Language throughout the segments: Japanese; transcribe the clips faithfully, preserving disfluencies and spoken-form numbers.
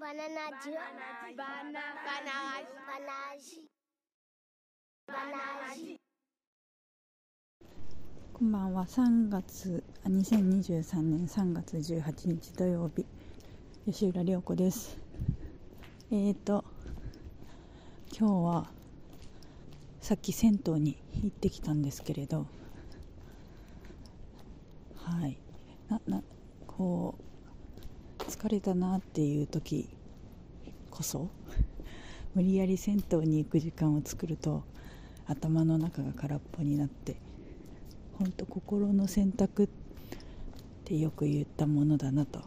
バナナジュバナナジバナナジ。こんばんは。さんがつにせんにじゅうさんねんさんがつじゅうはちにち土曜日、吉浦涼子です。えーと今日はさっき銭湯に行ってきたんですけれど、はいななこう疲れたなっていう時こそ無理やり銭湯に行く時間を作ると頭の中が空っぽになって、本当心の選択ってよく言ったものだなと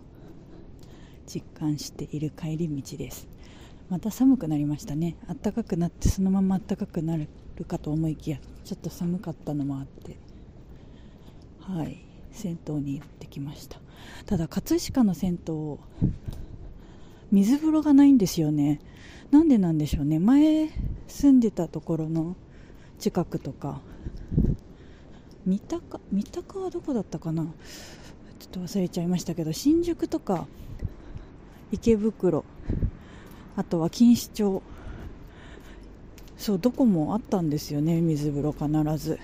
実感している帰り道です。また寒くなりましたね。暖かくなってそのまま暖かくなるかと思いきやちょっと寒かったのもあって、はい銭湯に行ってきました。ただ葛飾の銭湯水風呂がないんですよね。なんでなんでしょうね。前住んでたところの近くとか三鷹、三鷹はどこだったかな、ちょっと忘れちゃいましたけど、新宿とか池袋、あとは錦糸町、そうどこもあったんですよね、水風呂必ず。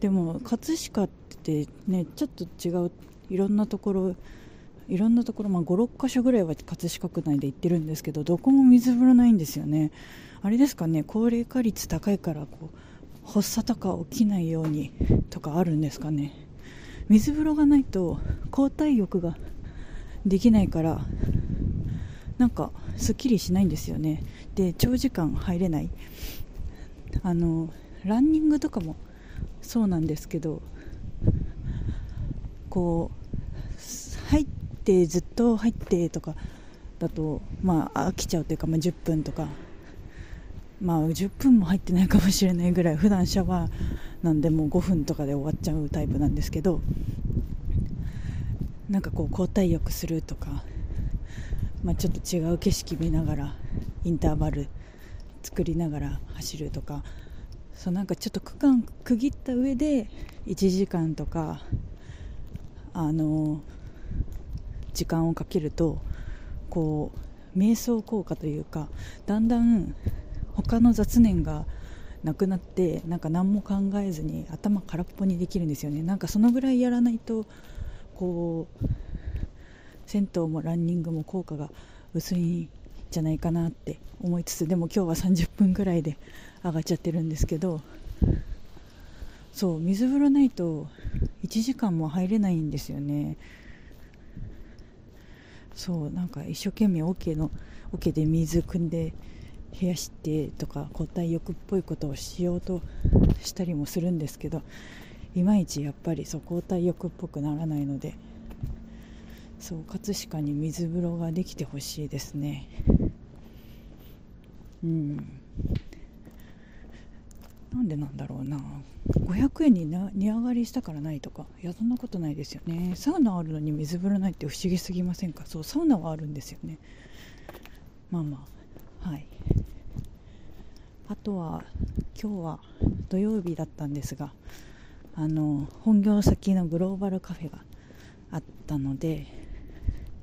でも葛飾ってね、ちょっと違う、いろんなところいろんなところ、まあ、ご、ろっ か所ぐらいは葛飾区内で行ってるんですけど、どこも水風呂ないんですよね。あれですかね、高齢化率高いからこう発作とか起きないようにとかあるんですかね。水風呂がないと交代浴ができないからなんかすっきりしないんですよね。で長時間入れない、あのランニングとかもそうなんですけど、こう入ってずっと入ってとかだと、まあ、飽きちゃうというか、まあ、じゅっぷんとか、まあ、じゅっぷんも入ってないかもしれないぐらい、普段シャワーなんでもうごふんとかで終わっちゃうタイプなんですけど、なんかこう交代浴するとか、まあ、ちょっと違う景色見ながらインターバル作りながら走るとか、そうなんかちょっと区間区切った上でいちじかんとかあの時間をかけると、こう瞑想効果というか、だんだん他の雑念がなくなって、なんか何も考えずに頭空っぽにできるんですよね。なんかそのぐらいやらないとこう銭湯もランニングも効果が薄いんじゃないかなって思いつつ、でも今日はさんじゅっぷんぐらいで上がっちゃってるんですけど、そう水風呂ないといちじかんも入れないんですよね。そうなんか一生懸命桶の桶で水汲んで冷やしてとか交代浴っぽいことをしようとしたりもするんですけど、いまいちやっぱりそう交代浴っぽくならないので、そう葛飾に水風呂ができてほしいですね。うん。なんでなんだろうな。ごひゃくえんにな値上がりしたからないとか、いやそんなことないですよね。サウナあるのに水風呂ないって不思議すぎませんか。そうサウナはあるんですよね。まあまあはい。あとは今日は土曜日だったんですが、あの本業先のグローバルカフェがあったので、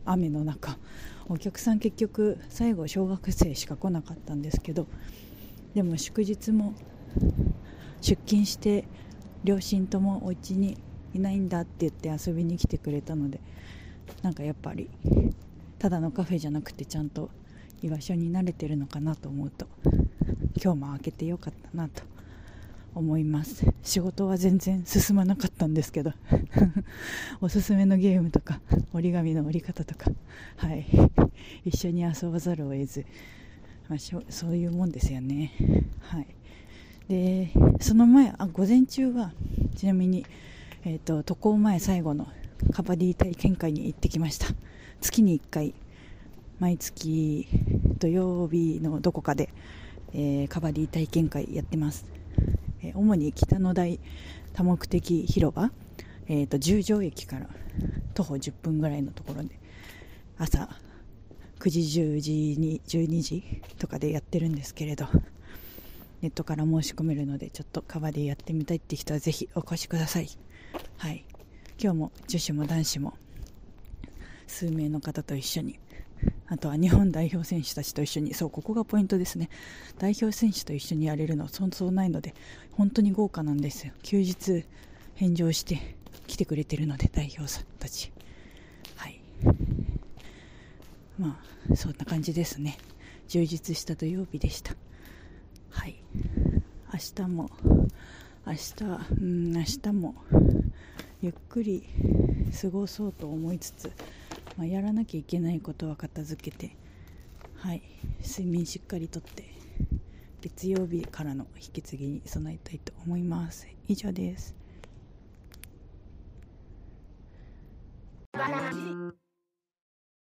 雨の中お客さん結局最後小学生しか来なかったんですけど、でも祝日も出勤して両親ともお家にいないんだって言って遊びに来てくれたので、なんかやっぱりただのカフェじゃなくてちゃんと居場所に慣れてるのかなと思うと、今日も開けてよかったなと思います。仕事は全然進まなかったんですけどおすすめのゲームとか折り紙の折り方とか、はい、一緒に遊ばざるを得ず、まあ、しょそういうもんですよね、はい、でその前あ午前中はちなみに、えーと、渡航前最後のカバディ体験会に行ってきました。月にいっかい毎月土曜日のどこかで、えー、カバディ体験会やってます。主に北の台多目的広場、えーと、十条駅から徒歩じゅっぷんぐらいのところで朝くじじゅうじにじゅうにじとかでやってるんですけれど、ネットから申し込めるのでちょっとカバディやってみたいって人はぜひお越しください。はい、今日も女子も男子も数名の方と一緒に、あとは日本代表選手たちと一緒に、そう、ここがポイントですね。代表選手と一緒にやれるのはそうそうないので、本当に豪華なんですよ。休日返上して来てくれてるので、代表さんたち。はい。まあ、そんな感じですね。充実した土曜日でした。はい。明日も、明日、うん、明日もゆっくり過ごそうと思いつつ、まあ、やらなきゃいけないことは片付けて、はい、睡眠しっかりとって月曜日からの引き継ぎに備えたいと思います。以上です。